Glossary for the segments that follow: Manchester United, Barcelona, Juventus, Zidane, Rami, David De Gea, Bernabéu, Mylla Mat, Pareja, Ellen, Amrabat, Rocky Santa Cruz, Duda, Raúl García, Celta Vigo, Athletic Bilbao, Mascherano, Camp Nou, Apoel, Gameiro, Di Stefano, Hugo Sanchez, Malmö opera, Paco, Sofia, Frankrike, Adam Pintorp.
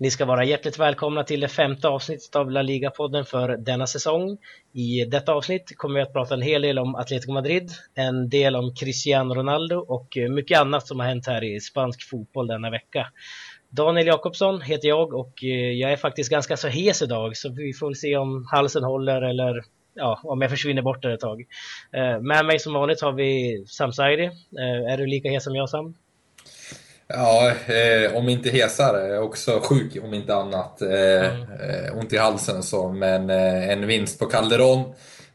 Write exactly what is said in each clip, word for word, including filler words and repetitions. Ni ska vara hjärtligt välkomna till det femte avsnittet av La Liga-podden för denna säsong. I detta avsnitt kommer vi att prata en hel del om Atletico Madrid, en del om Cristiano Ronaldo och mycket annat som har hänt här i spansk fotboll denna vecka. Daniel Jakobsson heter jag och jag är faktiskt ganska så hes idag, så vi får se om halsen håller eller ja, om jag försvinner bort ett tag. Med mig som vanligt har vi Sam Saidi. Är du lika hes som jag, Sam? Ja, eh, om inte hesare. Jag är också sjuk om inte annat. Eh, mm. Ont i halsen och så. Men eh, en vinst på Calderon,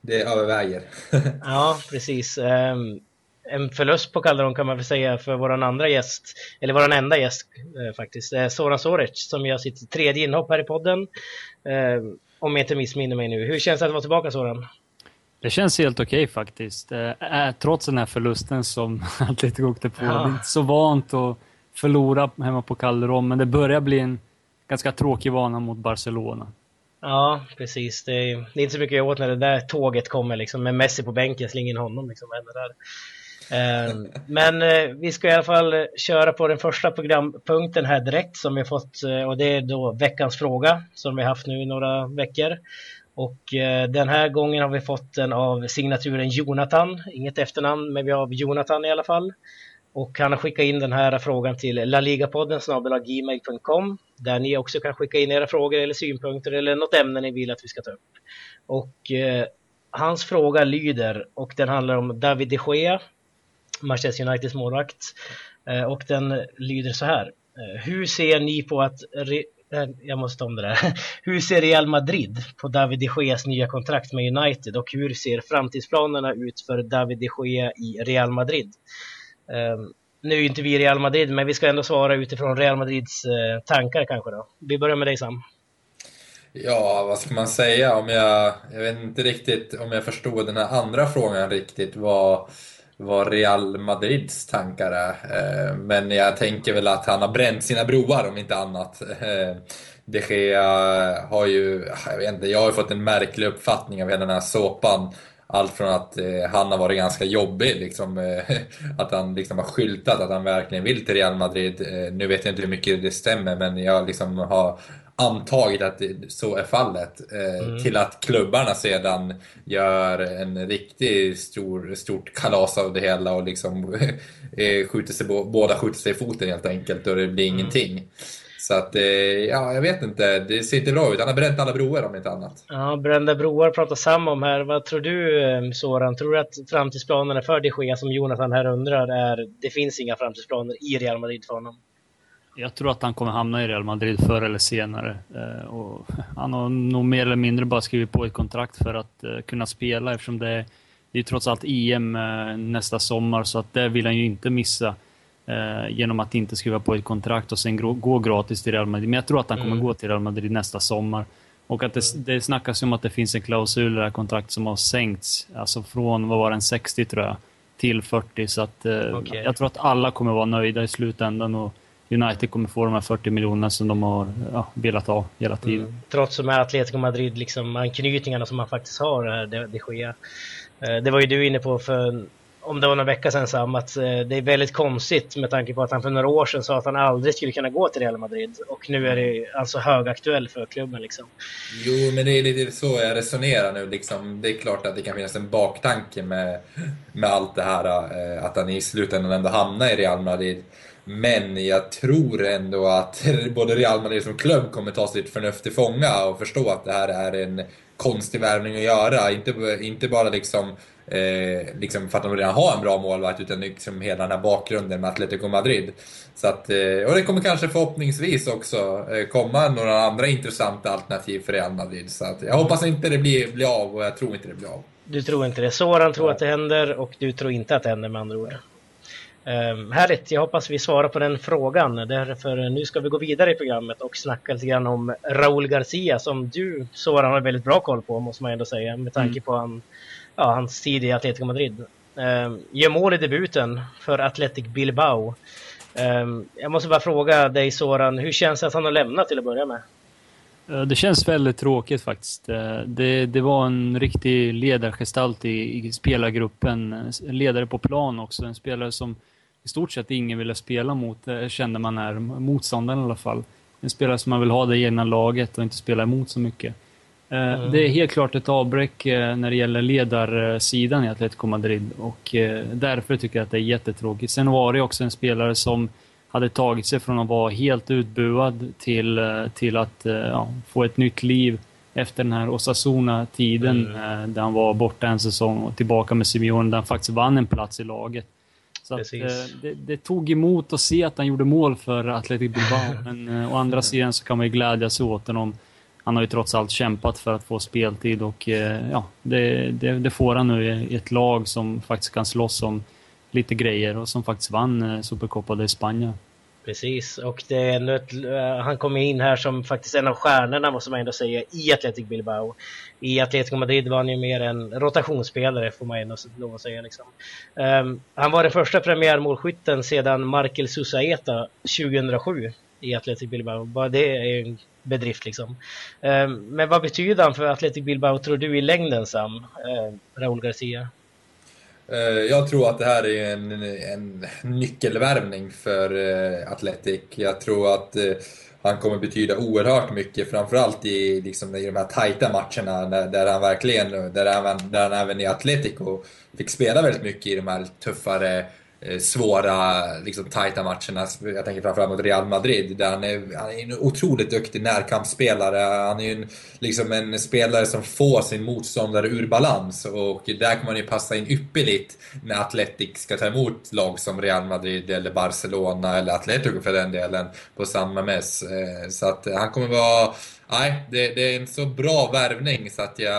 det överväger. Ja, precis. Eh, en förlust på Calderon kan man väl säga för våran andra gäst. Eller våran enda gäst eh, faktiskt. Eh, Zoran Soric som gör sitt tredje inhopp här i podden. Eh, om jag inte missminner mig nu. Hur känns det att vara tillbaka, Zoran? Det känns helt okej faktiskt. Eh, trots den här förlusten som alltid åkte på. Ja. Det är inte så vant att förlora hemma på Calderon, men det börjar bli en ganska tråkig vana mot Barcelona. Ja, precis. Det är, det är inte så mycket jag åt när det där tåget kommer liksom, med Messi på bänken, slänger in honom liksom, där. Eh, men eh, vi ska i alla fall köra på den första programpunkten här direkt som vi har fått, och det är då veckans fråga som vi har haft nu i några veckor. Och eh, den här gången har vi fått den av signaturen Jonathan, inget efternamn, men vi har Jonathan i alla fall. Och han har skickat in den här frågan till laligapodden snabel-a gmail punkt com, där ni också kan skicka in era frågor eller synpunkter eller något ämne ni vill att vi ska ta upp. Och eh, hans fråga lyder, och den handlar om David De Gea, Manchester Uniteds målvakt. Eh, och den lyder så här. Hur ser ni på att... Re- Jag måste om det där. Hur ser Real Madrid på David De Geas nya kontrakt med United? Och hur ser framtidsplanerna ut för David De Gea i Real Madrid? Um, nu är inte vi i Real Madrid, men vi ska ändå svara utifrån Real Madrids uh, tankar kanske då. Vi börjar med dig, Sam. Ja, vad ska man säga? Om jag, jag vet inte riktigt om jag förstod den här andra frågan riktigt, vad, vad Real Madrids tankar är. Uh, men jag tänker väl att han har bränt sina broar om inte annat. Uh, De Gea har ju, jag vet inte, jag har ju fått en märklig uppfattning av hela den här såpan. Allt från att eh, han har varit ganska jobbig, liksom, eh, att han liksom har skyltat att han verkligen vill till Real Madrid. Eh, nu vet jag inte hur mycket det stämmer, men jag liksom har antagit att det, så är fallet. Eh, mm. Till att klubbarna sedan gör en riktigt stor, stort kalas av det hela och liksom, eh, skjuter sig, båda skjuter sig i foten helt enkelt och det blir mm. ingenting. Så att, eh, ja, jag vet inte. Det ser inte bra ut. Han har bränt alla broar om inte annat. Ja, brända broar pratar Sam om här. Vad tror du, Soran? Tror du att framtidsplanerna för De Gea, som Jonathan här undrar, är det finns inga framtidsplaner i Real Madrid för honom? Jag tror att han kommer hamna i Real Madrid förr eller senare. Eh, och han har nog mer eller mindre bara skrivit på ett kontrakt för att eh, kunna spela, eftersom det är, det är trots allt E M eh, nästa sommar, så att det vill han ju inte missa. Eh, genom att inte skriva på ett kontrakt och sen gro- gå gratis till Real Madrid. Men jag tror att han kommer mm. gå till Real Madrid nästa sommar. Och att det, det snackas om att det finns en klausul i det här kontraktet som har sänkts, alltså från, vad var den, sextio tror jag, till fyrtio. Så att eh, okay. jag tror att alla kommer vara nöjda i slutändan, och United kommer få de här fyrtio miljoner som de har ja, velat ha hela tiden. Mm. Trots de här Atletico Madrid liksom, anknytningarna som man faktiskt har, det, det sker. Eh, det var ju du inne på för... om det var några veckor sedan, Sam, att det är väldigt konstigt med tanke på att han för några år sedan sa att han aldrig skulle kunna gå till Real Madrid, och nu är det alltså högaktuell för klubben liksom. Jo, men det är lite så jag resonerar nu liksom. Det är klart att det kan finnas en baktanke med, med allt det här, att han i slutändan ändå hamnar i Real Madrid. Men jag tror ändå att både Real Madrid som klubb kommer ta sitt förnuft till fånga och förstå att det här är en konstig värvning att göra. Inte, inte bara liksom, eh, liksom för att de redan har en bra målvakt, utan liksom hela den här bakgrunden med Atletico Madrid. Så att, eh, och det kommer kanske förhoppningsvis också eh, komma några andra intressanta alternativ för Real Madrid. Så att, jag hoppas inte det blir, blir av, och jag tror inte det blir av. Du tror inte det. Soran tror att det händer, och du tror inte att det händer, med andra ord. Um, härligt, jag hoppas vi svarar på den frågan. Därför nu ska vi gå vidare i programmet och snacka lite grann om Raúl García, som du, Soran, har väldigt bra koll på, måste man ändå säga, med tanke mm. på han, ja, hans tid i Atletico Madrid. um, Gör mål i debuten för Athletic Bilbao. um, Jag måste bara fråga dig, Soran, hur känns det att han har lämnat till att börja med? Det känns väldigt tråkigt faktiskt. Det, det var en riktig ledargestalt i, i spelargruppen. En ledare på plan också. En spelare som i stort sett ingen ville spela mot, kände man, är motståndaren i alla fall. en spelare som man vill ha det egna laget och inte spela emot så mycket. Mm. Det är helt klart ett avbräck när det gäller ledarsidan i Atletico Madrid, och därför tycker jag att det är jättetråkigt. Sen var det också en spelare som hade tagit sig från att vara helt utbuad till, till att ja, få ett nytt liv efter den här Osasuna-tiden, mm. där han var borta en säsong och tillbaka med Simeone, där han faktiskt vann en plats i laget. Så att, det, det tog emot att se att han gjorde mål för Athletic Bilbao, men å andra sidan så kan man ju glädjas åt honom. Han har ju trots allt kämpat för att få speltid, och ja, det, det, det får han nu i ett lag som faktiskt kan slåss om lite grejer och som faktiskt vann Supercopa i Spanien. Precis, och det är ändå ett, han kommer in här som faktiskt en av stjärnorna, måste man ändå säga, i Athletic Bilbao. I Atletico Madrid var han ju mer en rotationsspelare, får man ändå lov att säga. Liksom. Um, han var den första premiärmålskytten sedan Markel Susaeta tjugohundrasju i Athletic Bilbao. Bara det är en bedrift liksom. Um, men vad betyder han för Athletic Bilbao, tror du, i längden, Sam? Uh, Raúl García? Jag tror att det här är en, en nyckelvärvning för Athletic. Jag tror att han kommer betyda oerhört mycket, framförallt i, liksom, i de här tajta matcherna där, där han verkligen, där han, där han även i Atletico fick spela väldigt mycket i de här tuffare, svåra, liksom, tajta matcherna. Jag tänker framförallt mot Real Madrid, där han är, han är en otroligt duktig närkampsspelare. Han är ju en, liksom en spelare som får sin motståndare ur balans, och där kan man ju passa in ypperligt när Athletic ska ta emot lag som Real Madrid eller Barcelona eller Atletico för den delen på samma mäss. Så att han kommer vara... Nej, det, det är en så bra värvning så att jag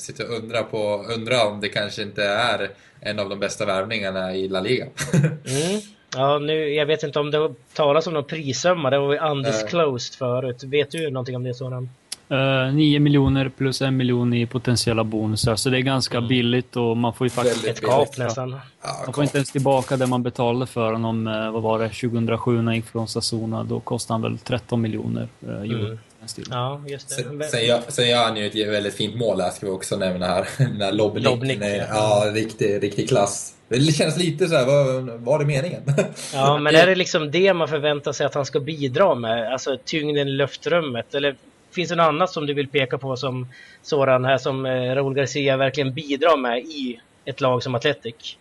sitter och undrar, på, undrar om det kanske inte är en av de bästa värvningarna i La Liga. Mm. Ja, nu, jag vet inte om det talas om någon prissumma. Det var ju undisclosed uh. förut. Vet du någonting om det, Zoran? Uh, nio miljoner plus en miljon i potentiella bonusar. Så det är ganska mm. billigt, och man får ju faktiskt ett kap nästan. Ja, man kap. får inte ens tillbaka det man betalade för honom. Vad var det? tjugohundrasju när han gick från Sassona. Då kostade han väl tretton miljoner uh, euro. Mm. Ja, just det. Sen, jag, sen gör han ju ett väldigt fint mål här, ska vi också nämna här. Den här Lobnik. Ja, riktig, riktig klass. Det känns lite så här, vad var det meningen? Ja, men är det liksom det man förväntar sig att han ska bidra med? Alltså tyngden i luftrummet? Eller finns det något annat som du vill peka på som sådan här, som Raúl García verkligen bidrar med i ett lag som Athletic?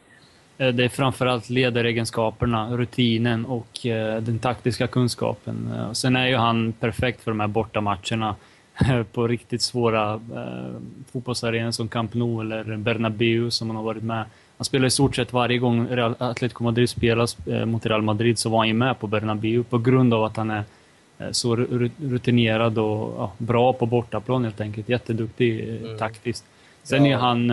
Det är framförallt ledaregenskaperna, rutinen och den taktiska kunskapen. Sen är ju han perfekt för de här bortamatcherna på riktigt svåra fotbollsarenor som Camp Nou eller Bernabéu som han har varit med. Han spelar i stort sett varje gång Atletico Madrid spelas mot Real Madrid, så var han ju med på Bernabéu på grund av att han är så rutinerad och bra på bortaplan helt enkelt. Jätteduktig mm. taktiskt. Sen är han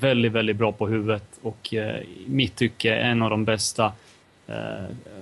väldigt, väldigt bra på huvudet, och i mitt tycke en av de bästa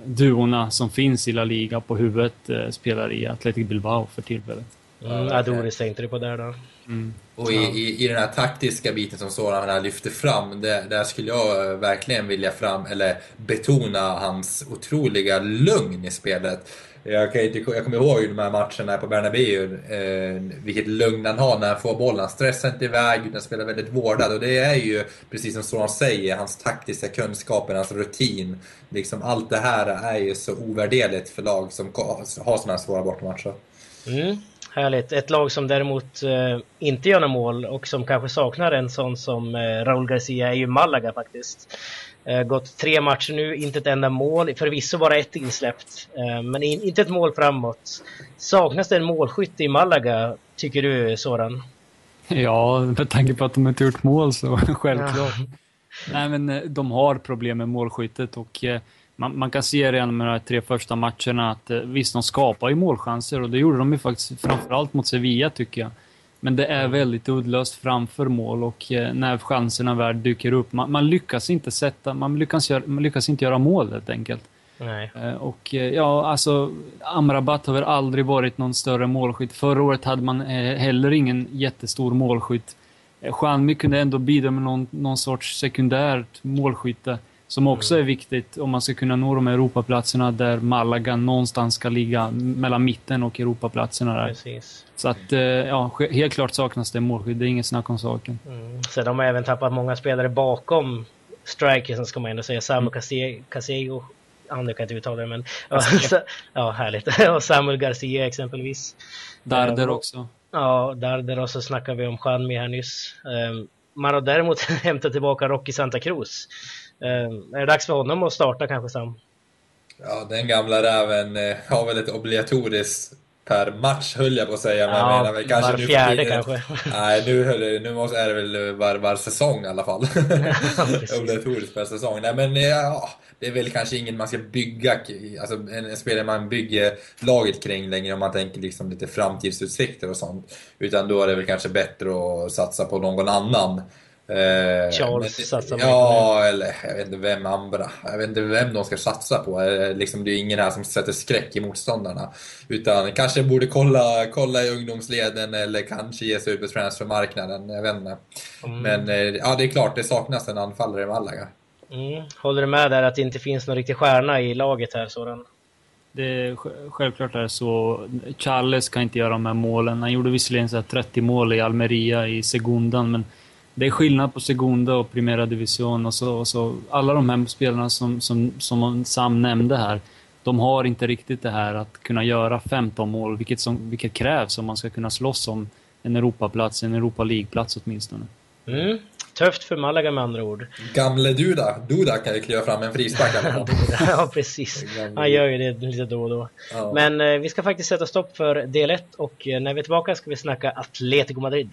duorna som finns i La Liga på huvudet spelar i Athletic Bilbao för tillfället. Mm, Adonis tänkte du på där då. Mm. Och i, i, i den här taktiska biten som Zoran här lyfter fram, det, där skulle jag verkligen vilja fram, eller betona hans otroliga lugn i spelet. Jag, kan inte, jag kommer ihåg de här matcherna på Bernabéu, eh, vilket lugn han har när han får bollen. Han stressar inte iväg utan spelar väldigt vårdad, och det är ju precis som Zoran säger, hans taktiska kunskaper, hans rutin, liksom allt det här är ju så ovärderligt för lag som har sådana här svåra bortamatcher. Mm. Härligt. Ett lag som däremot eh, inte gör några mål och som kanske saknar en sån som eh, Raúl García är ju Malaga faktiskt. Eh, gått tre matcher nu, inte ett enda mål. Förvisso bara ett insläppt, eh, men in, inte ett mål framåt. Saknas det en målskytt i Malaga, tycker du, Zoran? Ja, med tanke på att de inte gjort mål så självklart. Ja. Nej, men de har problem med målskyttet, och... Eh, Man, man kan se redan med de här tre första matcherna att visst, de skapar ju målchanser, och det gjorde de ju faktiskt framförallt mot Sevilla tycker jag. Men det är väldigt uddlöst framför mål, och eh, när chanserna väl dyker upp, man, man lyckas inte sätta, man lyckas, gör, man lyckas inte göra mål helt enkelt. Nej. Eh, och eh, ja, alltså Amrabat har väl aldrig varit någon större målskytt. Förra året hade man eh, heller ingen jättestor målskytt. Eh, Janmi kunde ändå bidra med någon, någon sorts sekundärt målskytte, som också är viktigt om man ska kunna nå de Europaplatserna, där Malaga någonstans ska ligga mellan mitten och Europaplatserna där. Precis. Så att, ja, helt klart saknas det målskydd, det är ingen snack om saken. Mm. Så de har även tappat många spelare bakom strikers, ska man ändå säga. Sam Casego han jag kan inte uttala det, men alltså, ja, härligt. Och Samuel Garcia exempelvis. Darder också. Ja, Darder, och så snackar vi om Janmi här nyss. Man har däremot hämtat tillbaka Rocky Santa Cruz. Är det dags för honom att starta kanske, Sam? Ja, den gamla räven har väl ett obligatoriskt per match, höll jag på att säga. Men ja, jag menar, men kanske var fjärde nu, kanske. Nej, nu, höll, nu måste, är det väl var, var säsong i alla fall. Ja, obligatoriskt per säsong. Nej, men ja, det är väl kanske ingen man ska bygga, alltså en, en spelare man bygger laget kring längre om man tänker liksom lite framtidsutsikter och sånt. Utan då är det väl kanske bättre att satsa på någon annan. Charles men, satsar på. Ja, eller jag vet inte vem Ambra. Jag vet inte vem de ska satsa på. Liksom, det är ingen här som sätter skräck i motståndarna. Utan kanske borde kolla, kolla i ungdomsleden eller kanske ge sig ut på transfermarknaden. Jag vet inte. Mm. Men ja, det är klart, det saknas en anfallare i Malaga. Mm. Håller du med där att det inte finns någon riktig stjärna i laget här, sådan? Det, självklart är det så. Charles kan inte göra de här målen. Han gjorde visserligen så här trettio mål i Almeria i segundan, men det är skillnad på Segunda och Primera Division och så, och så alla de här spelarna som, som, som Sam nämnde här, de har inte riktigt det här att kunna göra femton mål, vilket, som, vilket krävs om man ska kunna slåss om en Europaplats, en Europa League-plats åtminstone. Mm. Tufft för Malaga med andra ord. Gamle Duda, Duda kan ju kliva fram en frispark. Ja, precis. Han gör ju det lite då och då. Ja. Men eh, vi ska faktiskt sätta stopp för del ett och eh, när vi är tillbaka ska vi snacka Atletico Madrid.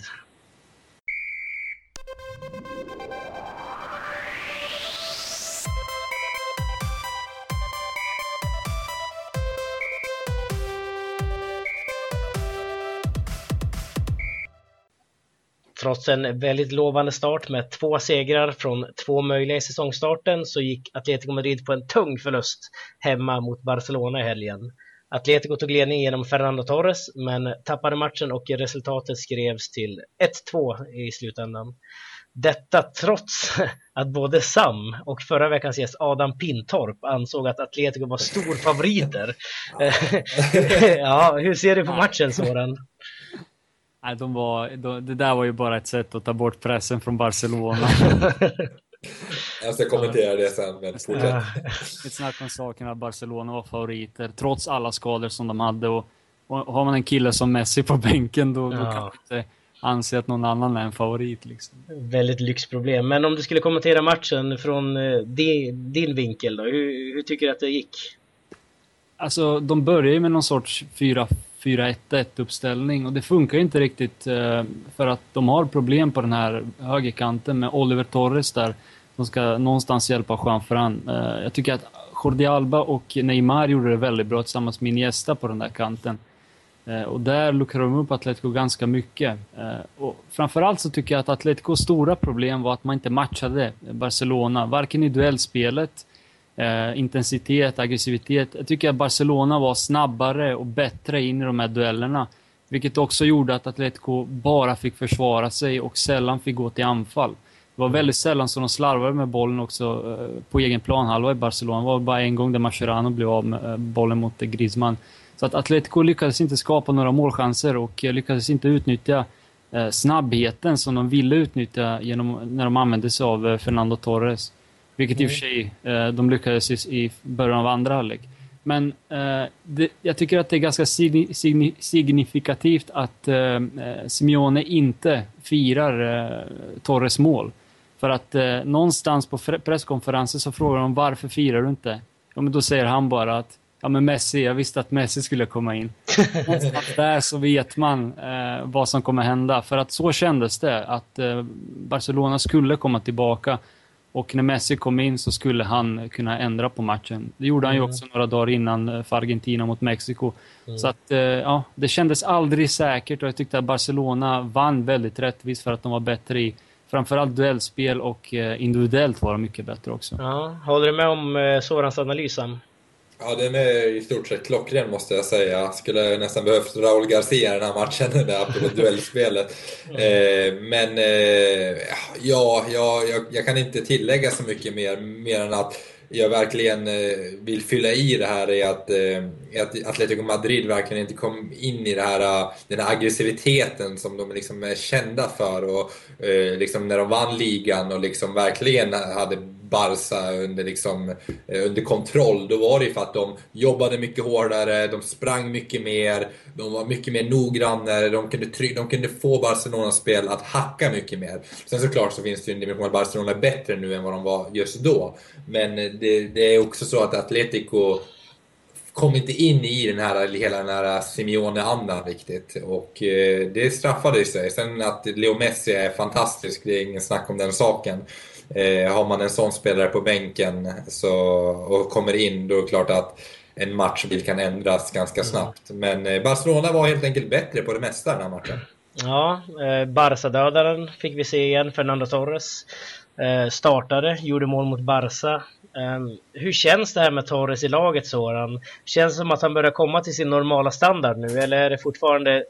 Trots en väldigt lovande start med två segrar från två möjliga i säsongstarten så gick Atletico Madrid på en tung förlust hemma mot Barcelona i helgen. Atletico tog ledning genom Fernando Torres men tappade matchen och resultatet skrevs till ett två i slutändan. Detta trots att både Sam och förra veckans gäst Adam Pintorp ansåg att Atletico var storfavoriter. Ja, hur ser du på matchen, Zoran? Nej, de var, de, det där var ju bara ett sätt att ta bort pressen från Barcelona. Jag ska kommentera det sen, men fortsätt. Ett snack om saken att Barcelona var favoriter trots alla skador som de hade. Och, och har man en kille som Messi på bänken då, ja. Då kan man inte anse att någon annan är en favorit. Liksom. Väldigt lyxproblem. Men om du skulle kommentera matchen från din, din vinkel då, hur, hur tycker du att det gick? Alltså, de börjar ju med någon sorts fyra fyra ett ett uppställning och det funkar inte riktigt för att de har problem på den här högerkanten med Oliver Torres där som ska någonstans hjälpa Juan Fran. Jag tycker att Jordi Alba och Neymar gjorde det väldigt bra tillsammans med Iniesta på den där kanten och där luckade de upp Atletico ganska mycket och framförallt så tycker jag att Atleticos stora problem var att man inte matchade Barcelona, varken i duellspelet, intensitet, aggressivitet. Jag tycker att Barcelona var snabbare och bättre in i de här duellerna, vilket också gjorde att Atletico bara fick försvara sig och sällan fick gå till anfall. Det var väldigt sällan som de slarvade med bollen också på egen planhalva i Barcelona. Det var bara en gång där Mascherano blev av med bollen mot Griezmann. Så att Atletico lyckades inte skapa några målchanser och lyckades inte utnyttja snabbheten som de ville utnyttja genom, när de använde sig av Fernando Torres. Vilket i och för sig de lyckades i början av andra halvlek. Men eh, det, jag tycker att det är ganska signi, signi, signifikativt att eh, Simeone inte firar eh, Torres mål. För att eh, någonstans på presskonferensen så frågar de varför firar du inte? Ja, men då säger han bara att ja, men Messi, jag visste att Messi skulle komma in. Någonstans där så vet man eh, vad som kommer hända. För att så kändes det att eh, Barcelona skulle komma tillbaka. Och när Messi kom in så skulle han kunna ändra på matchen. Det gjorde han ju också några dagar innan för Argentina mot Mexiko. Mm. Så att, ja, det kändes aldrig säkert och jag tyckte att Barcelona vann väldigt rättvist för att de var bättre i framförallt duellspel och individuellt var de mycket bättre också. Ja, håller du med om Sorans analysen? Ja, den är i stort sett klockren måste jag säga. Skulle nästan behövt Raúl García i den här matchen, den där på duellspelet. Eh, men eh, ja, ja jag, jag kan inte tillägga så mycket mer, mer än att jag verkligen eh, vill fylla i det här i att, eh, att Atletico Madrid verkligen inte kom in i det här, den här aggressiviteten som de liksom är kända för. Och, eh, liksom när de vann ligan och liksom verkligen hade Barca under, liksom, under kontroll, då var det ju för att de jobbade mycket hårdare, de sprang mycket mer, de var mycket mer noggrannare, de kunde, try- de kunde få Barcelonas spel att hacka mycket mer. Sen såklart så finns det ju en dimension att Barcelona är bättre nu än vad de var just då, men det, det är också så att Atletico kom inte in i den här, hela den här Simeone-andan riktigt. Och eh, det straffade sig. Sen att Leo Messi är fantastisk, det är ingen snack om den saken. Eh, har man en sån spelare på bänken så, och kommer in, då är det klart att en matchbild kan ändras ganska snabbt. Men eh, Barcelona var helt enkelt bättre på det mesta den här matchen. Ja, eh, Barca-dödaren fick vi se igen. Fernando Torres eh, startade, gjorde mål mot Barca. Um, hur känns det här med Torres i laget, Zoran? Känns det som att han börjar komma till sin normala standard nu, eller är det fortfarande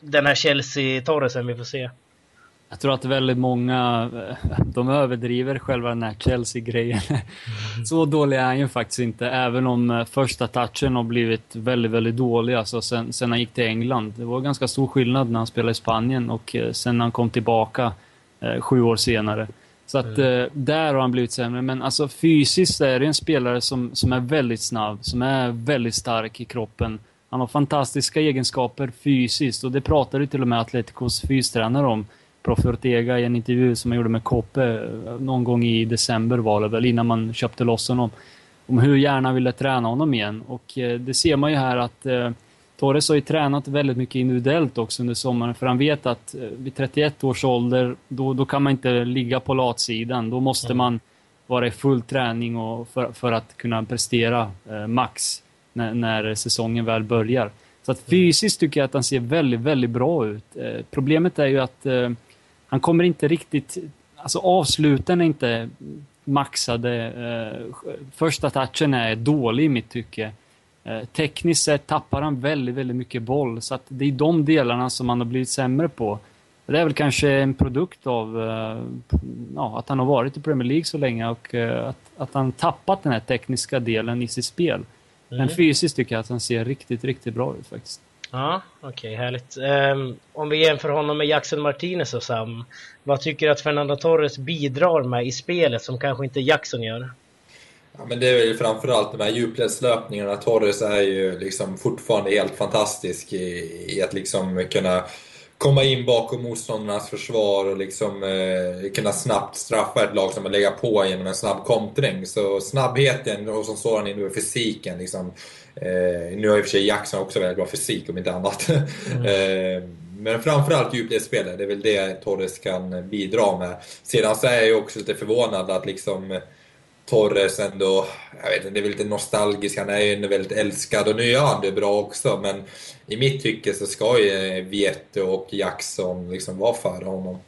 den här Chelsea-Torresen vi får se? Jag tror att väldigt många, de överdriver själva den här Chelsea-grejen. Så dålig är han ju faktiskt inte, även om första touchen har blivit väldigt, väldigt dålig alltså sen, sen han gick till England. Det var ganska stor skillnad när han spelade i Spanien och sen när han kom tillbaka eh, sju år senare. Så att eh, där har han blivit sämre. Men alltså fysiskt är det en spelare som, som är väldigt snabb, som är väldigt stark i kroppen. Han har fantastiska egenskaper fysiskt, och det pratade till och med Atleticos fystränare om, Prof Ortega, i en intervju som han gjorde med Koppe någon gång i december var det väl, innan man köpte loss honom, om hur gärna ville träna honom igen. Och eh, det ser man ju här att eh, Torres har ju tränat väldigt mycket individuellt också under sommaren, för han vet att vid trettioett års ålder då, då kan man inte ligga på latsidan, då måste man vara i full träning och för, för att kunna prestera eh, max när, när säsongen väl börjar. Så att fysiskt tycker jag att han ser väldigt, väldigt bra ut. Eh, problemet är ju att eh, han kommer inte riktigt, alltså avsluten är inte maxade, eh, första touchen är dålig i mitt tycke. Tekniskt sett tappar han väldigt, väldigt mycket boll, så att det är de delarna som han har blivit sämre på. Det är väl kanske en produkt av ja, att han har varit i Premier League så länge och att, att han tappat den här tekniska delen i sitt spel. Mm. Men fysiskt tycker jag att han ser riktigt, riktigt bra ut faktiskt. Ja, okej, okay, härligt. Um, om vi jämför honom med Jackson Martínez och Sam, vad tycker du att Fernando Torres bidrar med i spelet som kanske inte Jackson gör? Ja, men det är ju framförallt de här djupledslöpningarna. Torres är ju liksom fortfarande helt fantastisk i, i att liksom kunna komma in bakom motståndarnas försvar och liksom eh, kunna snabbt straffa ett lag som man lägger på genom en snabb kontring. Så snabbheten och som sådan in i fysiken liksom, eh, nu har i och för sig Jackson också väldigt bra fysik om inte annat. Mm. eh, Men framförallt djupledspelare, det är väl det Torres kan bidra med. Sedan så är jag också lite förvånad att liksom Torres ändå, jag vet inte, det är väl lite nostalgisk, han är ju ändå väldigt älskad och nu gör han det bra också, men i mitt tycke så ska ju Vietto och Jackson liksom vara för honom.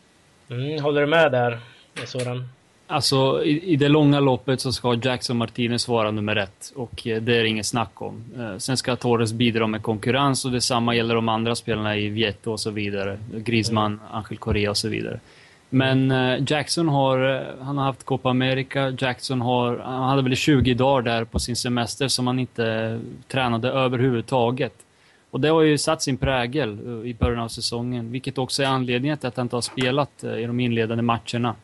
Mm, håller du med där, Zoran? Alltså i, i det långa loppet så ska Jackson Martínez vara nummer ett och det är inget snack om. Sen ska Torres bidra med konkurrens och detsamma gäller de andra spelarna i Vietto och så vidare, Griezmann, mm. Angel Correa och så vidare. Men Jackson har, han har haft Copa America, Jackson har, han hade väl tjugo dagar där på sin semester som han inte tränade överhuvudtaget. Och det har ju satt sin prägel i början av säsongen, vilket också är anledningen till att han inte har spelat i de inledande matcherna.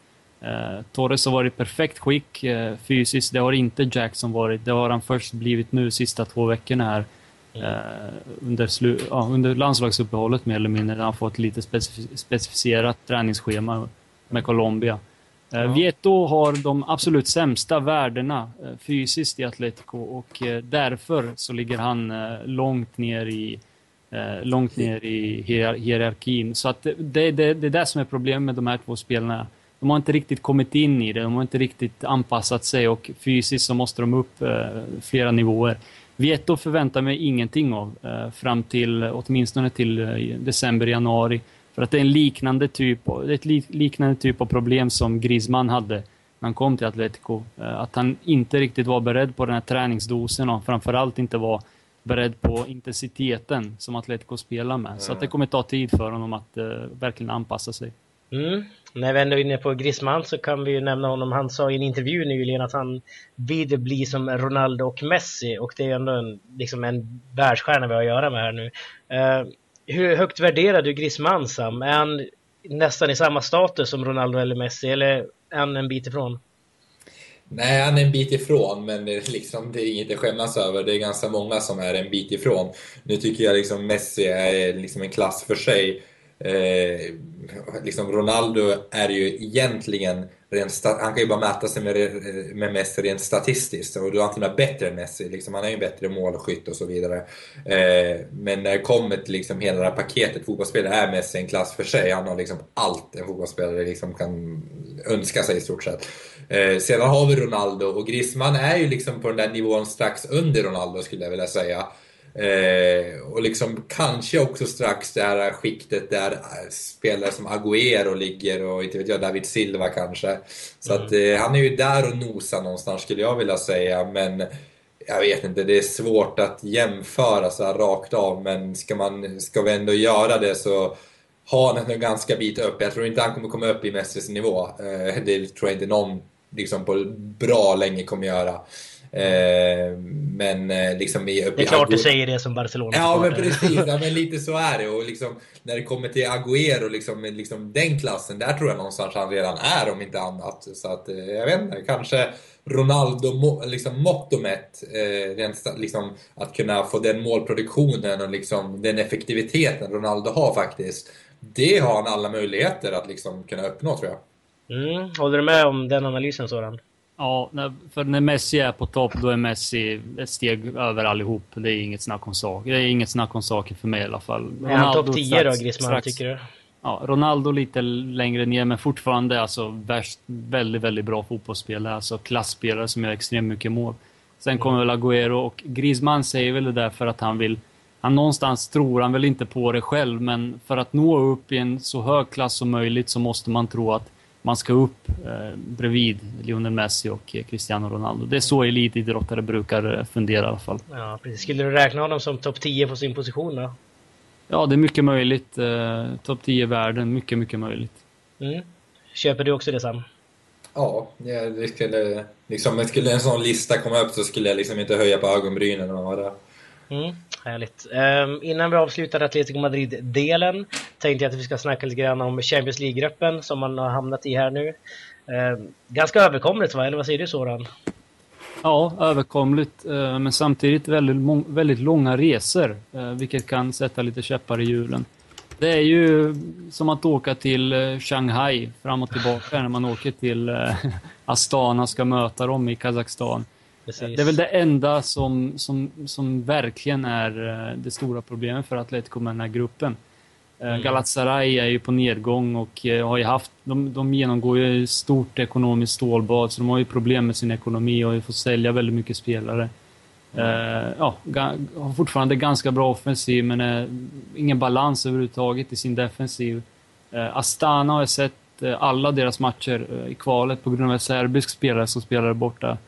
Eh, Torres har varit perfekt skick eh, fysiskt, det har inte Jackson varit, det har han först blivit nu sista två veckorna här. Uh, under, slu- uh, under landslagsuppehållet mer eller mindre, han har fått lite specif- specificerat träningsschema med Colombia. uh, mm. Vietto har de absolut sämsta värdena uh, fysiskt i Atletico och uh, därför så ligger han uh, långt ner i uh, långt ner i hier- hierarkin, så att det, det, det är det som är problemet med de här två spelarna. De har inte riktigt kommit in i det, de har inte riktigt anpassat sig och fysiskt så måste de upp uh, flera nivåer. Vietto förväntar mig ingenting av eh, fram till åtminstone till eh, december, januari, för att det är en liknande typ, det är ett li- liknande typ av problem som Griezmann hade när han kom till Atletico, eh, att han inte riktigt var beredd på den här träningsdosen och framförallt inte var beredd på intensiteten som Atletico spelar med. Mm. Så att det kommer ta tid för honom att eh, verkligen anpassa sig. Mm. När vi ändå är inne på Griezmann så kan vi ju nämna honom. Han sa i en intervju nyligen att han vill bli som Ronaldo och Messi, och det är ändå en, liksom en världsstjärna vi har att göra med här nu. Uh, hur högt värderar du Griezmann, Sam? Är han nästan i samma status som Ronaldo eller Messi, eller är han en bit ifrån? Nej, han är en bit ifrån, men det är, liksom, det är inget att skämmas över. Det är ganska många som är en bit ifrån. Nu tycker jag liksom Messi är liksom en klass för sig. Eh, liksom Ronaldo är ju egentligen rent stat- han kan ju bara mäta sig med, med Messi rent statistiskt, och då är han till och med bättre än Messi liksom, han är ju bättre målskytt och så vidare, eh, men när det kommer till liksom hela det här paketet fotbollsspelare är Messi en klass för sig. Han har liksom allt en fotbollsspelare liksom kan önska sig i stort sett. Eh, sedan har vi Ronaldo, och Griezmann är ju liksom på den där nivån strax under Ronaldo skulle jag vilja säga. Eh, och liksom kanske också strax där skiktet där spelare som Agüero ligger, och inte vet jag, David Silva kanske. Så mm. att eh, han är ju där och nosar någonstans skulle jag vilja säga, men jag vet inte, det är svårt att jämföra så här rakt av, men ska man ska vi ändå göra det så har han en ganska bit upp. Jag tror inte han kommer komma upp i Messis nivå. Eh, det tror jag inte någon liksom på bra länge kommer göra. Men liksom i, det är klart Agu- du säger det som Barcelona. Ja men precis, ja, men lite så är det. Och liksom, när det kommer till Agüero liksom, liksom den klassen, där tror jag någonstans han redan är om inte annat. Så att jag vet inte, kanske Ronaldo liksom måttomätt eh, liksom, att kunna få den målproduktionen och liksom, den effektiviteten Ronaldo har faktiskt. Det har han alla möjligheter att liksom, kunna uppnå tror jag. Mm, håller du med om den analysen Soran? Ja, för när Messi är på topp då är Messi ett steg över allihop. Det är inget snack om saker. Det är inget snack om saker för mig i alla fall. Ja, topp tio strax, då Griezmann strax, tycker du? Ja, Ronaldo lite längre ner, men fortfarande alltså värst, väldigt väldigt bra fotbollsspelare, alltså klassspelare som gör extremt mycket mål. Sen kommer väl Agüero, och Griezmann säger väl det där för att han vill, han någonstans tror han väl inte på det själv, men för att nå upp i en så hög klass som möjligt så måste man tro att man ska upp eh, bredvid Lionel Messi och eh, Cristiano Ronaldo. Det är så elitidrottare brukar fundera i alla fall. Ja, precis. Skulle du räkna honom som topp tio på sin position då? Ja, det är mycket möjligt. Eh, topp tio i världen, mycket, mycket möjligt. Mm. Köper du också det, Sam? Ja, jag skulle, liksom, skulle en sån lista komma upp så skulle jag liksom inte höja på ögonbrynen och vara där. Mm, härligt. Um, innan vi avslutar Atletico Madrid-delen tänkte jag att vi ska snacka lite grann om Champions League-gruppen som man har hamnat i här nu. Um, ganska överkomligt va? Eller vad säger du Soran? Ja, överkomligt. Uh, men samtidigt väldigt, må- väldigt långa resor. Uh, vilket kan sätta lite käppar i hjulen. Det är ju som att åka till uh, Shanghai fram och tillbaka när man åker till uh, Astana ska möta dem i Kazakstan. Precis. Det är väl det enda som, som, som verkligen är det stora problemet för Atletico med den här gruppen. Mm. Galatasaray är ju på nedgång och har ju haft, de, de genomgår ju stort ekonomiskt stålbad, så de har ju problem med sin ekonomi och har ju fått sälja väldigt mycket spelare. Mm. Ja, har fortfarande ganska bra offensiv men ingen balans överhuvudtaget i sin defensiv. Astana har jag sett alla deras matcher i kvalet på grund av serbisk spelare som spelar borta.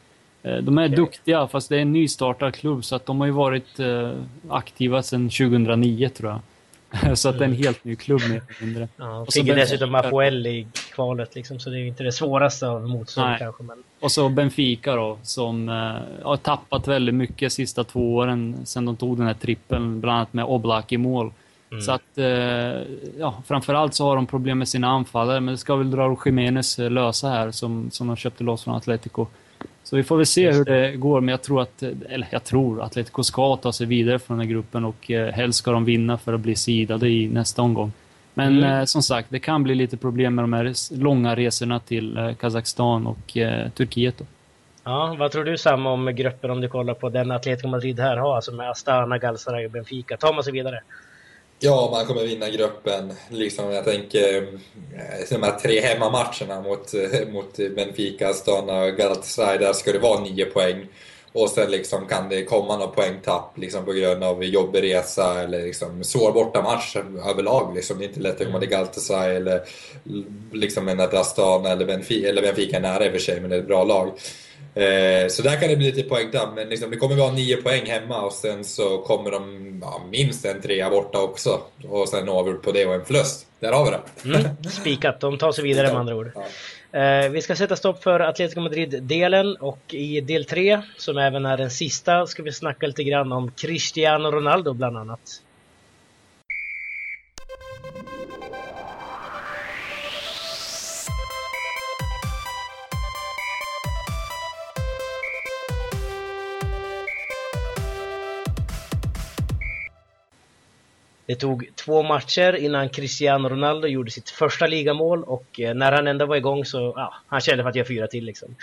De är okay. duktiga fast det är en nystartad klubb så att de har ju varit eh, aktiva sedan tjugohundranio tror jag. Så att det är en helt ny klubb mer eller mindre. Ja, och så fick dessutom Apoel i kvalet liksom, så det är ju inte det svåraste av motstånd kanske. Men... Och så Benfica då som eh, har tappat väldigt mycket sista två åren sedan de tog den här trippeln bland annat med Oblak i mål. Mm. Så att eh, ja, framförallt så har de problem med sina anfallare, men det ska väl Raúl Jiménez lösa här som, som de köpte loss från Atletico. Så vi får väl se hur det går, men jag tror att eller jag tror att Atletico ska ta sig vidare från den här gruppen och eh, helst ska de vinna för att bli sidade i nästa omgång. Men mm. eh, som sagt, det kan bli lite problem med de här res- långa resorna till eh, Kazakstan och eh, Turkiet då. Ja, vad tror du Sam om gruppen om du kollar på den Atletico Madrid här har, alltså med Astana, Galatasaray och Benfica? Tar man sig vidare? Ja, man kommer vinna gruppen. Liksom, jag tänker de här tre hemmamatcherna mot, mot Benfica, Astana och Galatasaray, där ska det vara nio poäng. Och sen liksom kan det komma någon poängtapp liksom, på grund av jobbresa eller liksom, svår bortamatch överlag. Liksom. Det är inte lätt att komma till Galatasaray eller liksom, en Astana eller Benfica, eller Benfica är nära i och för sig, men det är ett bra lag. Eh, så där kan det bli lite poängtapp, men liksom, det kommer vara nio poäng hemma och sen så kommer de ja, minst en trea borta också. Och sen avgjort på det och en förlust. Där har vi det. Mm, spikat, de tar sig vidare med andra ord. Ja. Eh, vi ska sätta stopp för Atletico Madrid-delen och i del tre, som även är den sista, ska vi snacka lite grann om Cristiano Ronaldo bland annat. Det tog två matcher innan Cristiano Ronaldo gjorde sitt första ligamål, och när han ändå var igång så ja, han kände för att jag fyra till liksom.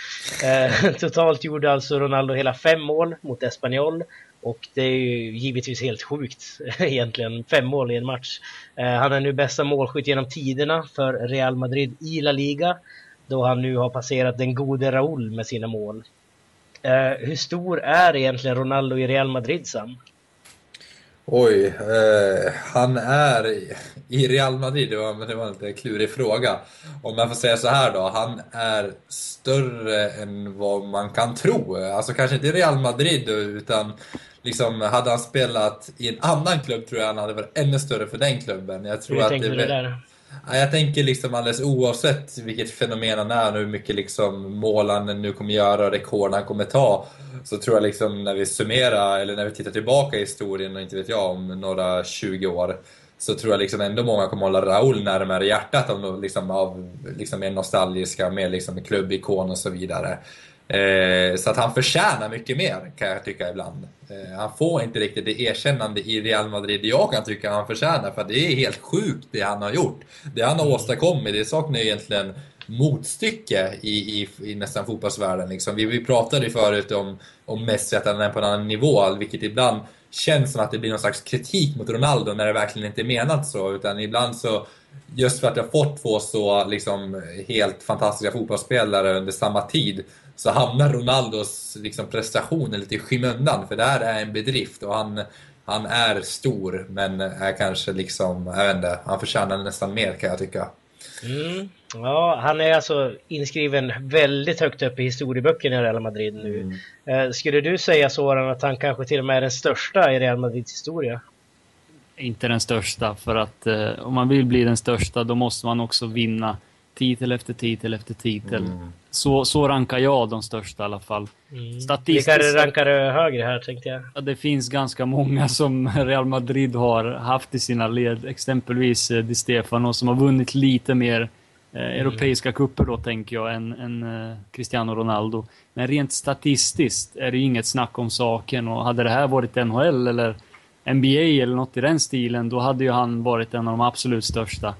Eh, totalt gjorde alltså Ronaldo hela fem mål mot Espanyol, och det är ju givetvis helt sjukt egentligen, fem mål i en match. Eh, han är nu bästa målskytt genom tiderna för Real Madrid i La Liga, då han nu har passerat den gode Raúl med sina mål. Eh, hur stor är egentligen Ronaldo i Real Madrid, Sam? Oj, eh, han är i, i Real Madrid, det var, men det var inte en klurig fråga. Om man får säga så här då, han är större än vad man kan tro. Alltså kanske inte i Real Madrid, utan liksom, hade han spelat i en annan klubb tror jag han hade varit ännu större för den klubben. Jag tror hur att tänker det, du där? Jag tänker liksom alldeles oavsett vilket fenomen han är, hur mycket liksom mål han nu kommer göra och rekord han kommer ta, så tror jag liksom när vi summerar eller när vi tittar tillbaka i historien, och inte vet jag om några tjugo år, så tror jag liksom ändå många kommer hålla Raul närmare hjärtat av, liksom, av liksom mer nostalgiska, mer liksom klubbikon och så vidare. Eh, så att han förtjänar mycket mer, kan jag tycka ibland. eh, Han får inte riktigt det erkännande i Real Madrid jag kan tycka han förtjänar, för det är helt sjukt det han har gjort. Det han har åstadkommit, det saknar egentligen motstycke i, i, i nästan fotbollsvärlden liksom. vi, vi pratade ju förut om, om Messi, att han är på en annan nivå, vilket ibland känns som att det blir någon slags kritik mot Ronaldo när det verkligen inte är menat så, utan ibland så, just för att jag fått få så liksom helt fantastiska fotbollsspelare under samma tid, så hamnar Ronaldos liksom prestationer lite i skymundan, för det här är en bedrift, och han, han är stor, men är kanske liksom, jag vet inte, han förtjänar nästan mer, kan jag tycka. Mm. Ja, han är alltså inskriven väldigt högt upp i historieböcken i Real Madrid nu. Mm. Skulle du säga, Zoran, att han kanske till och med är den största i Real Madrids historia? Inte den största, för att eh, om man vill bli den största, då måste man också vinna titel efter titel efter titel. Mm. Så, så rankar jag de största i alla fall. Mm. Statistiskt, vilka rankar du högre här, tänkte jag? Ja, det finns ganska många som Real Madrid har haft i sina led. Exempelvis eh, Di Stefano, som har vunnit lite mer eh, europeiska mm. kupper då, tänker jag, än, än eh, Cristiano Ronaldo. Men rent statistiskt är det ju inget snack om saken. Och hade det här varit N H L eller N B A eller något i den stilen, då hade ju han varit en av de absolut största.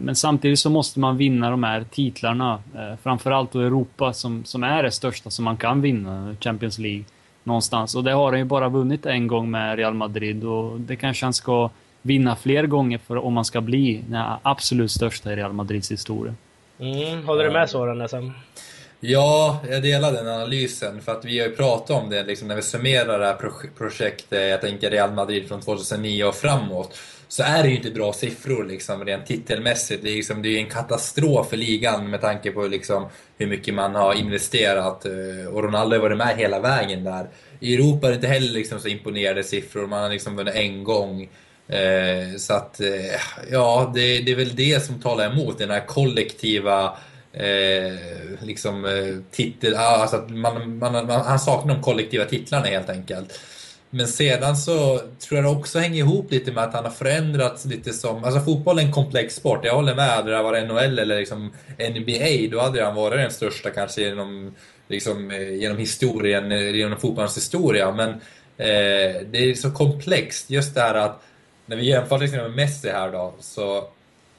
Men samtidigt så måste man vinna de här titlarna, framförallt då Europa som, som är det största som man kan vinna, Champions League någonstans. Och det har han ju bara vunnit en gång med Real Madrid, och det kanske han ska vinna fler gånger för om man ska bli den absolut största i Real Madrids historia. Mm, håller du med Zoran nästan? Ja, jag delar den analysen, för att vi har ju pratat om det liksom, när vi summerar det här pro- projektet, jag tänker Real Madrid från tjugohundranio och framåt, så är det ju inte bra siffror liksom, rent titelmässigt. Det är ju liksom, en katastrof för ligan med tanke på liksom, hur mycket man har investerat, och Ronaldo har varit med hela vägen där. I Europa är det inte heller liksom, så imponerade siffror, man har liksom vunnit en gång. Eh, så att, eh, ja, det, det är väl det som talar emot den här kollektiva... Eh, liksom eh, titel, alltså att man, man, man, han saknar de kollektiva titlarna helt enkelt. Men sedan så tror jag också hänger ihop lite med att han har förändrats lite som, alltså fotboll är en komplex sport, jag håller med, det var N H L eller liksom N B A, då hade han varit den största kanske genom, liksom, genom historien, genom fotbollens historia, men eh, det är så komplext just det här att när vi jämför liksom med Messi här då, så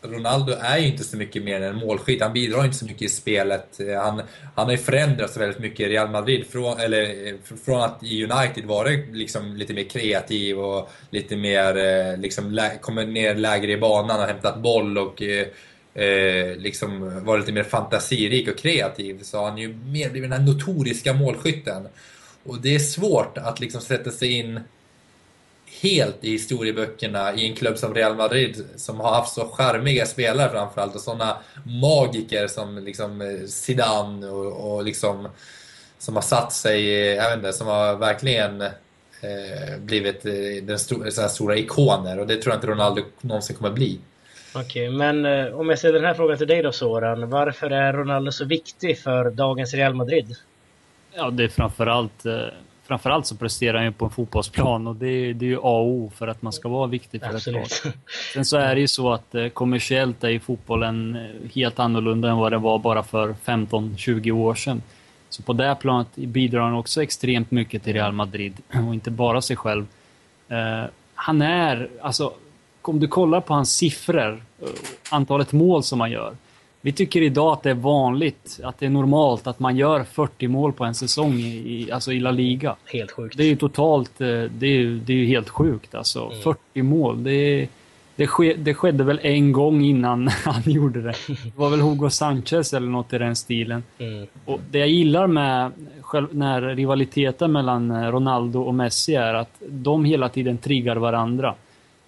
Ronaldo är ju inte så mycket mer än en målskytt. Han bidrar inte så mycket i spelet. Han, han har ju förändrats väldigt mycket i Real Madrid. Från, eller, från att i United var det liksom lite mer kreativ och lite mer liksom, lä- kommer ner lägre i banan och hämtat boll och eh, liksom, var lite mer fantasirik och kreativ. Så han är ju mer blivit den här notoriska målskytten. Och det är svårt att liksom sätta sig in helt i historieböckerna i en klubb som Real Madrid, som har haft så charmiga spelare framförallt, och sådana magiker som liksom Zidane och, och liksom som har satt sig, jag vet inte, som har verkligen eh, blivit den stor, så här stora ikoner, och det tror jag inte Ronaldo någonsin kommer bli. Okej, men eh, om jag ställer den här frågan till dig då, Zoran, varför är Ronaldo så viktig för dagens Real Madrid? Ja, det är framförallt eh... Framförallt så presterar han ju på en fotbollsplan, och det, det är ju A och O för att man ska vara viktig för ett lag. Sen så är det ju så att eh, kommersiellt är ju fotbollen helt annorlunda än vad det var bara för femton tjugo år sedan. Så på det här planet bidrar han också extremt mycket till Real Madrid och inte bara sig själv. Eh, han är, alltså om du kollar på hans siffror, antalet mål som man gör. Vi tycker idag att det är vanligt, att det är normalt att man gör fyrtio mål på en säsong i, alltså i La Liga. Helt sjukt. Det är ju totalt, det är ju, det är ju helt sjukt alltså. Mm. fyrtio mål, det är... Det, ske, det skedde väl en gång innan han gjorde det. Det var väl Hugo Sanchez eller något i den stilen. Mm. Och det jag gillar med själv, när rivaliteten mellan Ronaldo och Messi är att de hela tiden triggar varandra.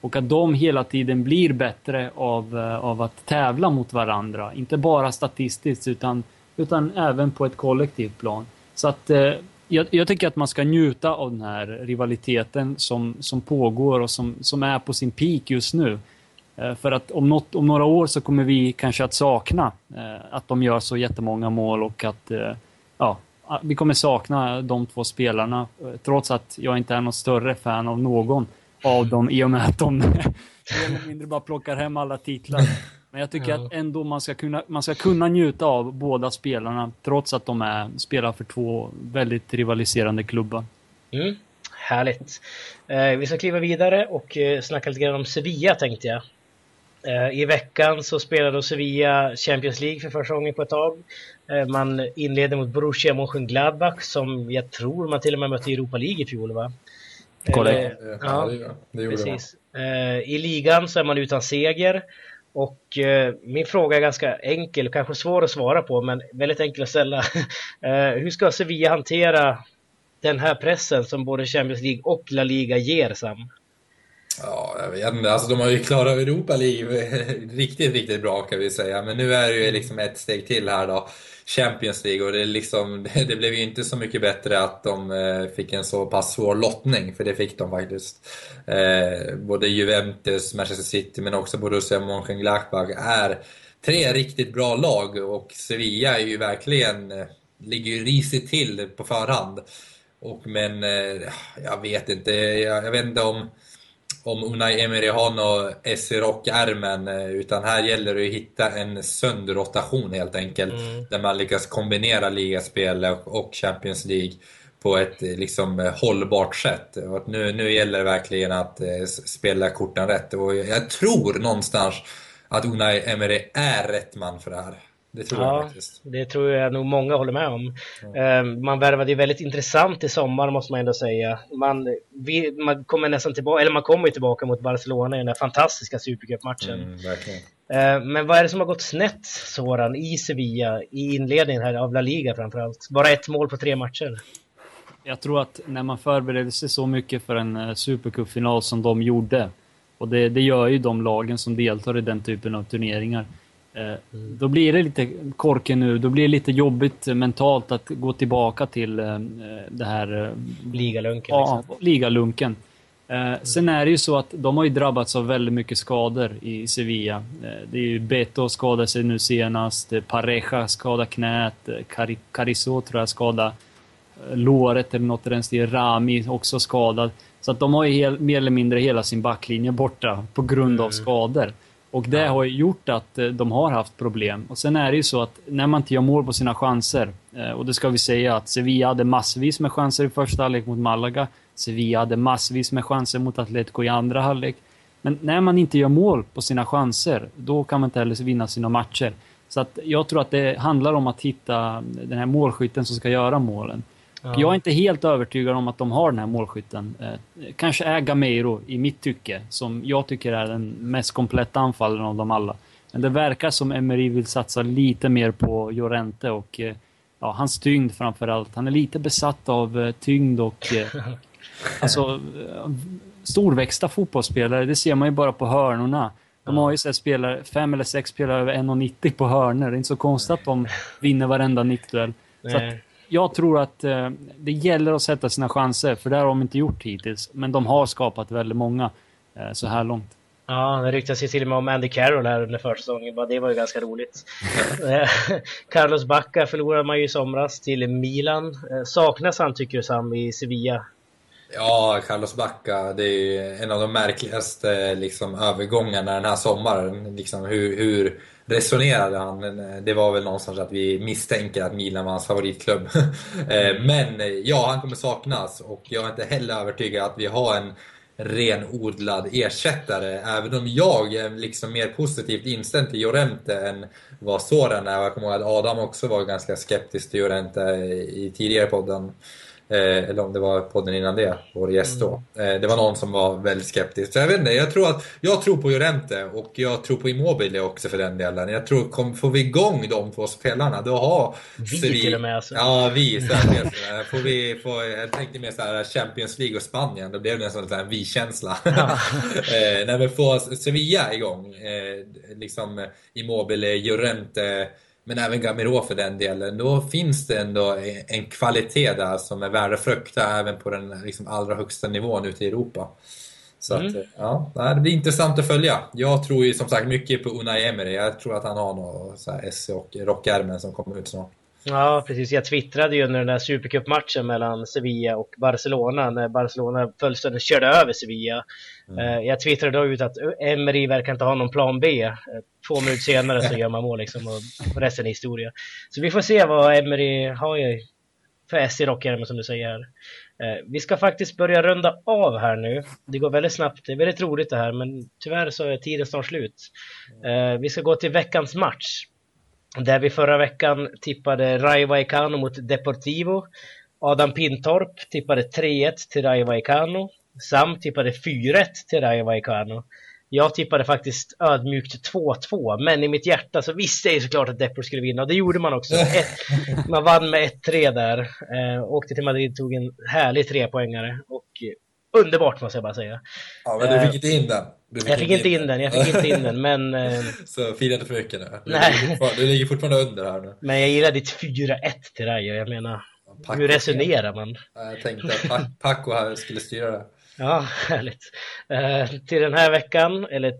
Och att de hela tiden blir bättre av, av att tävla mot varandra. Inte bara statistiskt utan, utan även på ett kollektivt plan. Så att... Eh, Jag, jag tycker att man ska njuta av den här rivaliteten som, som pågår och som, som är på sin peak just nu. Eh, för att om, något, om några år så kommer vi kanske att sakna eh, att de gör så jättemånga mål och att eh, ja, vi kommer sakna de två spelarna. Eh, trots att jag inte är någon större fan av någon av dem i och med att de mindre bara plockar hem alla titlar. Men jag tycker ja. att ändå man ska, kunna, man ska kunna njuta av båda spelarna trots att de är, spelar för två väldigt rivaliserande klubbar. Mm, härligt. Eh, vi ska kliva vidare och eh, snacka lite grann om Sevilla tänkte jag. Eh, I veckan så spelade Sevilla Champions League för första gången på ett tag. Eh, man inleder mot Borussia Mönchengladbach som jag tror man till och med mötte i Europa League i fjol va? Korrekt. Eh, ja, ja, det, det precis. Eh, I ligan så är man utan seger. Och eh, min fråga är ganska enkel, kanske svår att svara på, men väldigt enkel att ställa. eh, hur ska Sevilla hantera den här pressen som både Champions League och La Liga ger, Sam? Ja, jag vet inte. Alltså, de har ju klarat Europa League riktigt, riktigt bra kan vi säga. Men nu är det ju liksom ett steg till här då. Champions League och det, liksom, det blev ju inte så mycket bättre att de fick en så pass svår lottning, för det fick de faktiskt. Eh, både Juventus, Manchester City men också Borussia Mönchengladbach är tre riktigt bra lag och Sevilla är ju verkligen, ligger ju risigt till på förhand. Och, men eh, jag vet inte, jag, jag vet inte om Om Unai Emery har något S-rock ärmen, utan här gäller det att hitta en sönderrotation helt enkelt. Mm. Där man lyckas kombinera ligaspel och Champions League på ett liksom hållbart sätt. Och nu, nu gäller det verkligen att spela korten rätt. Och jag tror någonstans att Unai Emery är rätt man för det här. Det tror ja, jag faktiskt. Det tror jag nog många håller med om. Mm. Man värvade ju väldigt intressant i sommar måste man ändå säga. Man, vi, man kommer nästan tillbaka, eller man kommer ju tillbaka mot Barcelona i den här fantastiska Supercup-matchen. Mm, verkligen. Men vad är det som har gått snett, Zoran, i Sevilla i inledningen här av La Liga framförallt? Bara ett mål på tre matcher. Jag tror att när man förbereder sig så mycket för en Supercup-final som de gjorde, och det, det gör ju de lagen som deltar i den typen av turneringar. Mm. Då blir det lite korken nu. Då blir det lite jobbigt mentalt att gå tillbaka till det här ligalunken. Ja, liksom. Ligalunken. Mm. Sen är det ju så att de har ju drabbats av väldigt mycket skador i Sevilla. Det är ju Vietto skadade sig nu senast, Pareja skadade knät, Carizo tror jag skadade låret eller något i den stilen, Rami också skadad. Så att de har ju hel, mer eller mindre hela sin backlinje borta på grund mm. av skador. Och det har gjort att de har haft problem. Och sen är det ju så att när man inte gör mål på sina chanser, och det ska vi säga att Sevilla hade massvis med chanser i första halvlek mot Malaga. Sevilla hade massvis med chanser mot Atletico i andra halvlek. Men när man inte gör mål på sina chanser, då kan man inte heller vinna sina matcher. Så att jag tror att det handlar om att hitta den här målskytten som ska göra målen. Ja. Jag är inte helt övertygad om att de har den här målskytten. Eh, kanske är Gameiro i mitt tycke, som jag tycker är den mest kompletta anfallen av dem alla. Men det verkar som Emery vill satsa lite mer på Llorente och eh, ja, hans tyngd framförallt. Han är lite besatt av eh, tyngd och eh, alltså, eh, storväxta fotbollsspelare. Det ser man ju bara på hörnorna. De har ju så här spelare, fem eller sex spelare över en komma nittio på hörnor. Det är inte så konstigt att de vinner varenda nickduell. Så att jag tror att eh, det gäller att sätta sina chanser, för det har de inte gjort hittills. Men de har skapat väldigt många eh, så här långt. Ja, det ryktas ju till och med om Andy Carroll här under försäsongen. Det var ju ganska roligt. Carlos Bacca förlorade man ju i somras till Milan. Eh, saknas han tycker Sam i Sevilla? Ja, Carlos Bacca, det är en av de märkligaste liksom, övergångarna den här sommaren. Liksom, hur... hur... resonerade han, det var väl någonstans att vi misstänker att Milan var hans favoritklubb. Men ja, han kommer saknas och jag är inte heller övertygad att vi har en renodlad ersättare. Även om jag är liksom mer positivt inställd till Llorente än vad Zoran är. Jag kommer ihåg att Adam också var ganska skeptisk till Llorente i tidigare podden. Eh, eller om det var podden innan det, vår gäst då. Eh, det var någon som var väldigt skeptisk. Så jag vet inte, jag tror, att, jag tror på Llorente och jag tror på Immobile också för den delen. Jag tror, kom, får vi igång de två spelarna, då har vi Seri... till och med alltså. Ja, vi. Så här, så här. Får vi, får, jag tänkte mer så här Champions League och Spanien, då blev det en sån där vi-känsla. Ja. eh, när vi får Sevilla igång, eh, liksom Immobile, Llorente, men även Gameiro för den delen, då finns det ändå en kvalitet där som är värd att frukta även på den liksom allra högsta nivån ute i Europa. Så mm. att, ja, det blir intressant att följa. Jag tror ju som sagt mycket på Unai Emery. Jag tror att han har något så här S och rockärmen som kommer ut snart. Ja, precis. Jag twittrade ju under den där Supercup-matchen mellan Sevilla och Barcelona, när Barcelona fullständigt körde över Sevilla. Mm. Jag twittrade då ut att Emery verkar inte ha någon plan B. Två minuter senare så gör man mål liksom, och resten är historia. Så vi får se vad Emery har för S i rockärmen som du säger här. Vi ska faktiskt börja runda av här nu. Det går väldigt snabbt, det är väldigt roligt det här, men tyvärr så är tiden snart slut. Vi ska gå till veckans match, där vi förra veckan tippade Rayo Vallecano mot Deportivo. Adam Pintorp tippade tre ett till Rayo Vallecano. Sam tippade fyra ett till Rayo Vallecano. Jag tippade faktiskt ödmjukt två två, men i mitt hjärta så visste jag såklart att Depor skulle vinna. Och det gjorde man också. Ett, man vann med ett tre där. Eh, åkte till Madrid, tog en härlig trepoängare. Och underbart måste jag bara säga. Ja, men du fick inte in den. Fick jag fick inte in, in den, jag fick inte in den, men... Eh... Så firade för mycket nu. Du, nej. Ligger du ligger fortfarande under här nu. Men jag gillar ditt fyra ett till dig, jag menar, Paco, hur resonerar man? Jag tänkte att Paco här skulle styra det. Ja, härligt. Eh, till den här veckan, eller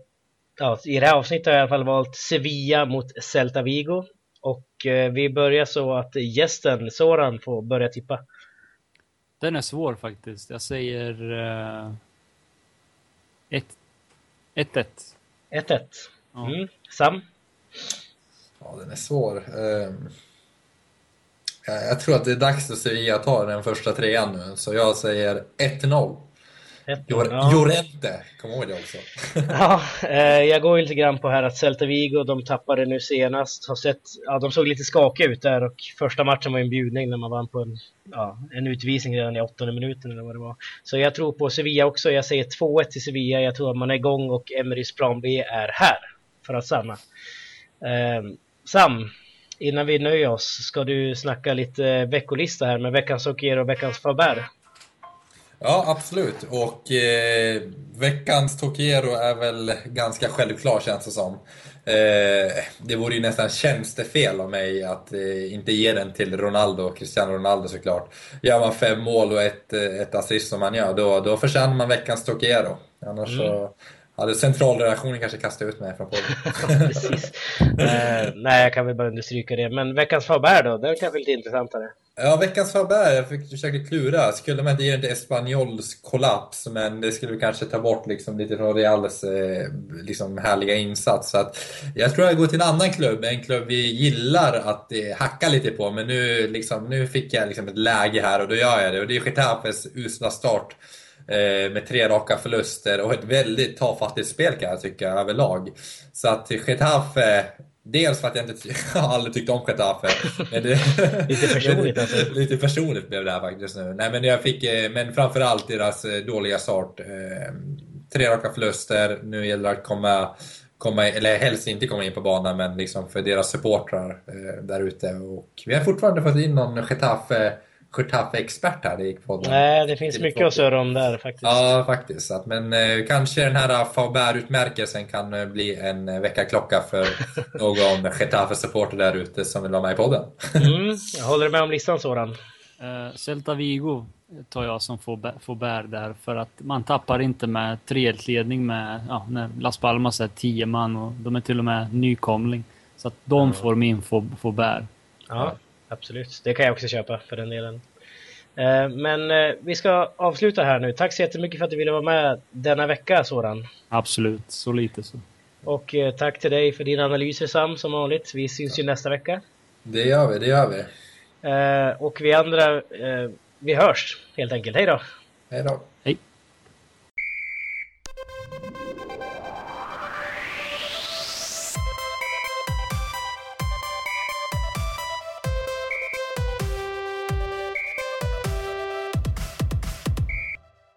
ja, i det här avsnittet har jag i alla fall valt Sevilla mot Celta Vigo. Och eh, vi börjar så att gästen Zoran får börja tippa. Den är svår faktiskt. Jag säger ett ett. Eh, ett ett. Ja. Mm. Sam? Ja, den är svår. Uh, jag, jag tror att det är dags att Sevilla tar den första trean nu. Så jag säger ett noll. Llorente, kom ihåg det också. Ja, eh, jag går lite grann på här att Celta Vigo, de tappade nu senast, har sett, ja, de såg lite skakiga ut där. Och första matchen var en bjudning när man vann på en, ja, en utvisning redan i åttonde minuten eller vad det var. Så jag tror på Sevilla också, jag säger två ett till Sevilla. Jag tror att man är igång och Emerys plan B är här för att stanna. eh, Sam, innan vi nöjer oss, ska du snacka lite veckolista här med veckans Oker och veckans Faber? Ja, absolut. Och eh, veckans Tokero är väl ganska självklar, känns det som. Eh, det vore ju nästan tjänstefel av mig att eh, inte ge den till Ronaldo och Cristiano Ronaldo såklart. Gör man fem mål och ett, ett assist som man gör, då, då förtjänar man veckans Tokero. Annars mm. så... Ja, centralredaktionen kanske kastar ut mig från podden. Precis. Eh, nej, jag kan väl bara understryka det. Men veckans Faber då, det är kanske lite intressantare. Ja, veckans Faber, jag fick försöka klura. Skulle man inte ge den till Espanyols kollaps, men det skulle kanske ta bort liksom lite från Reals eh, liksom härliga insats. Så att jag tror jag går till en annan klubb, en klubb vi gillar att eh, hacka lite på. Men nu, liksom, nu fick jag liksom ett läge här och då gör jag det. Och det är Getafes usla start med tre raka förluster och ett väldigt tafattigt spel kan jag tycka överlag. Så att Getafe, dels för att jag, inte, jag har aldrig tyckt om Getafe, men det, lite personligt alltså. Lite personligt blev det här faktiskt nu. Nej, men jag fick, men framförallt deras dåliga start, tre raka förluster. Nu gäller det att komma, komma eller helst inte komma in på banan, men liksom för deras supportrar där ute. Och vi har fortfarande fått in någon Getafe Getafe-expert här, det gick på. Nej, det finns mycket att söra om där faktiskt. Ja, faktiskt. Att, men eh, kanske den här Faber-utmärkelsen kan eh, bli en eh, veckaklocka för någon Getafe-supporter där ute som vill vara med i podden. Mm, jag håller med om listan, Zoran. Uh, Celta Vigo tar jag som Faber där, för att man tappar inte med treledning med, ja, när Las Palmas är tio man och de är till och med nykomling. Så att de mm. får min Faber. Ja. Absolut, det kan jag också köpa för den delen. Men vi ska avsluta här nu. Tack så jättemycket för att du ville vara med denna vecka, Zoran. Absolut, så lite så. Och tack till dig för din analyser, Sam, som vanligt. Vi syns ju nästa vecka. Det gör vi, det gör vi. Och vi andra, vi hörs helt enkelt. Hej då. Hej då. Hej.